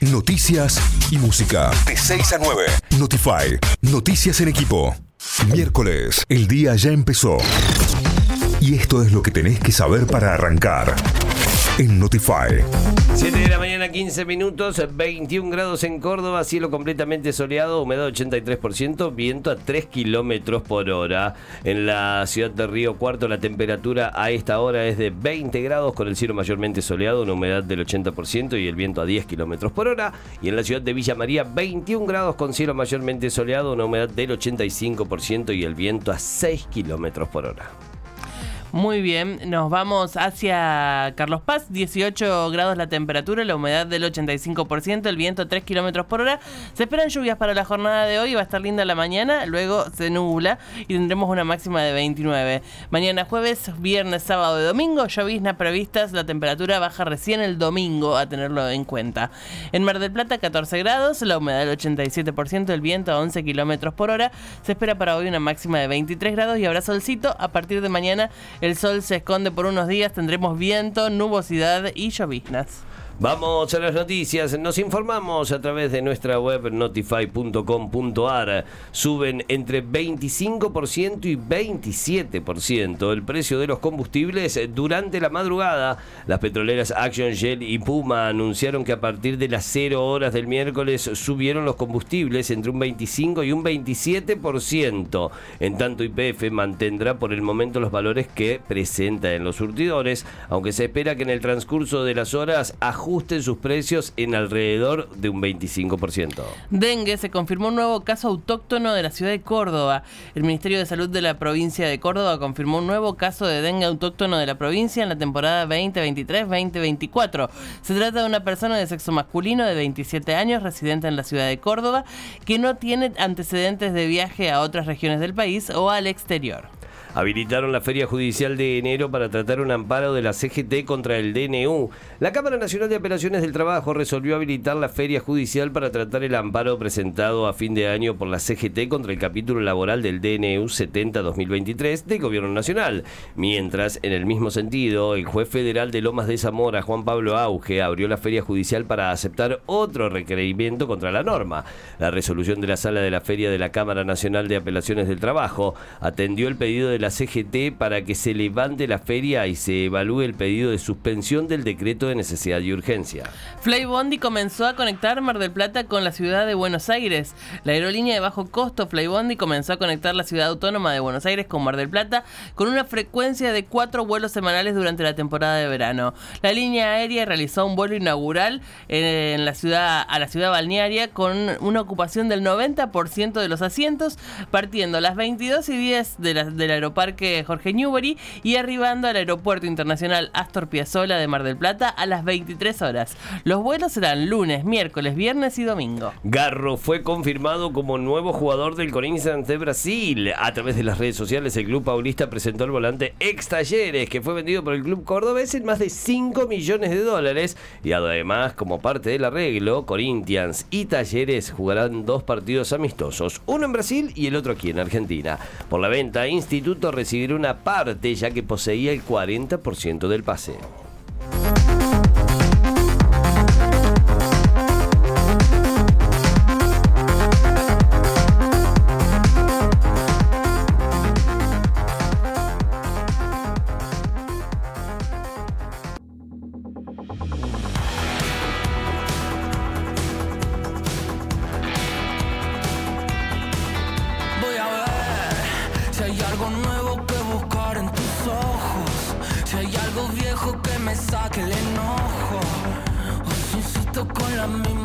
Noticias y música de 6 a 9. Notify, noticias en equipo. Miércoles, el día ya empezó. Y esto es lo que tenés que saber para arrancar en Notify. 7 de la mañana, 15 minutos, 21 grados en Córdoba, cielo completamente soleado, humedad 83%, viento a 3 kilómetros por hora. En la ciudad de Río Cuarto la temperatura a esta hora es de 20 grados con el cielo mayormente soleado, una humedad del 80% y el viento a 10 kilómetros por hora. Y en la ciudad de Villa María 21 grados con cielo mayormente soleado, una humedad del 85% y el viento a 6 kilómetros por hora. Muy bien, nos vamos hacia Carlos Paz, 18 grados la temperatura, la humedad del 85%, el viento 3 kilómetros por hora. Se esperan lluvias para la jornada de hoy, va a estar linda la mañana, luego se nubla y tendremos una máxima de 29. Mañana jueves, viernes, sábado y domingo, lloviznas previstas, la temperatura baja recién el domingo, a tenerlo en cuenta. En Mar del Plata, 14 grados, la humedad del 87%, el viento a 11 kilómetros por hora. Se espera para hoy una máxima de 23 grados y habrá solcito. A partir de mañana, el sol se esconde por unos días, tendremos viento, nubosidad y lloviznas. Vamos a las noticias. Nos informamos a través de nuestra web notify.com.ar. Suben entre 25% y 27% el precio de los combustibles durante la madrugada. Las petroleras Axion, Shell y Puma anunciaron que a partir de las 0 horas del miércoles subieron los combustibles entre un 25 y un 27%. En tanto, YPF mantendrá por el momento los valores que presenta en los surtidores, aunque se espera que en el transcurso de las horas ajusten sus precios en alrededor de un 25%. Dengue, se confirmó un nuevo caso autóctono de la ciudad de Córdoba. El Ministerio de Salud de la provincia de Córdoba confirmó un nuevo caso de dengue autóctono de la provincia en la temporada 2023-2024. Se trata de una persona de sexo masculino de 27 años, residente en la ciudad de Córdoba, que no tiene antecedentes de viaje a otras regiones del país o al exterior. Habilitaron la Feria Judicial de enero para tratar un amparo de la CGT contra el DNU. La Cámara Nacional de Apelaciones del Trabajo resolvió habilitar la Feria Judicial para tratar el amparo presentado a fin de año por la CGT contra el capítulo laboral del DNU 70-2023 del Gobierno Nacional. Mientras, en el mismo sentido, el juez federal de Lomas de Zamora, Juan Pablo Auge, abrió la Feria Judicial para aceptar otro requerimiento contra la norma. La resolución de la Sala de la Feria de la Cámara Nacional de Apelaciones del Trabajo atendió el pedido de la CGT para que se levante la feria y se evalúe el pedido de suspensión del decreto de necesidad y urgencia. Flybondi comenzó a conectar Mar del Plata con la ciudad de Buenos Aires. La aerolínea de bajo costo Flybondi comenzó a conectar la ciudad autónoma de Buenos Aires con Mar del Plata con una frecuencia de 4 vuelos semanales durante la temporada de verano. La línea aérea realizó un vuelo inaugural en la ciudad, a la ciudad balnearia, con una ocupación del 90% de los asientos, partiendo a las 22:10 del aeropuerto Parque Jorge Newbery y arribando al aeropuerto internacional Astor Piazzola de Mar del Plata a las 23 horas. Los vuelos serán lunes, miércoles, viernes y domingo. Garro fue confirmado como nuevo jugador del Corinthians de Brasil. A través de las redes sociales, el club paulista presentó el volante ex Talleres, que fue vendido por el club cordobés en más de $5 millones, y además, como parte del arreglo, Corinthians y Talleres jugarán 2 partidos amistosos, uno en Brasil y el otro aquí en Argentina. Por la venta, Instituto recibirá una parte, ya que poseía el 40% del pase. Viejo que me saque el enojo, o su susto con la misma.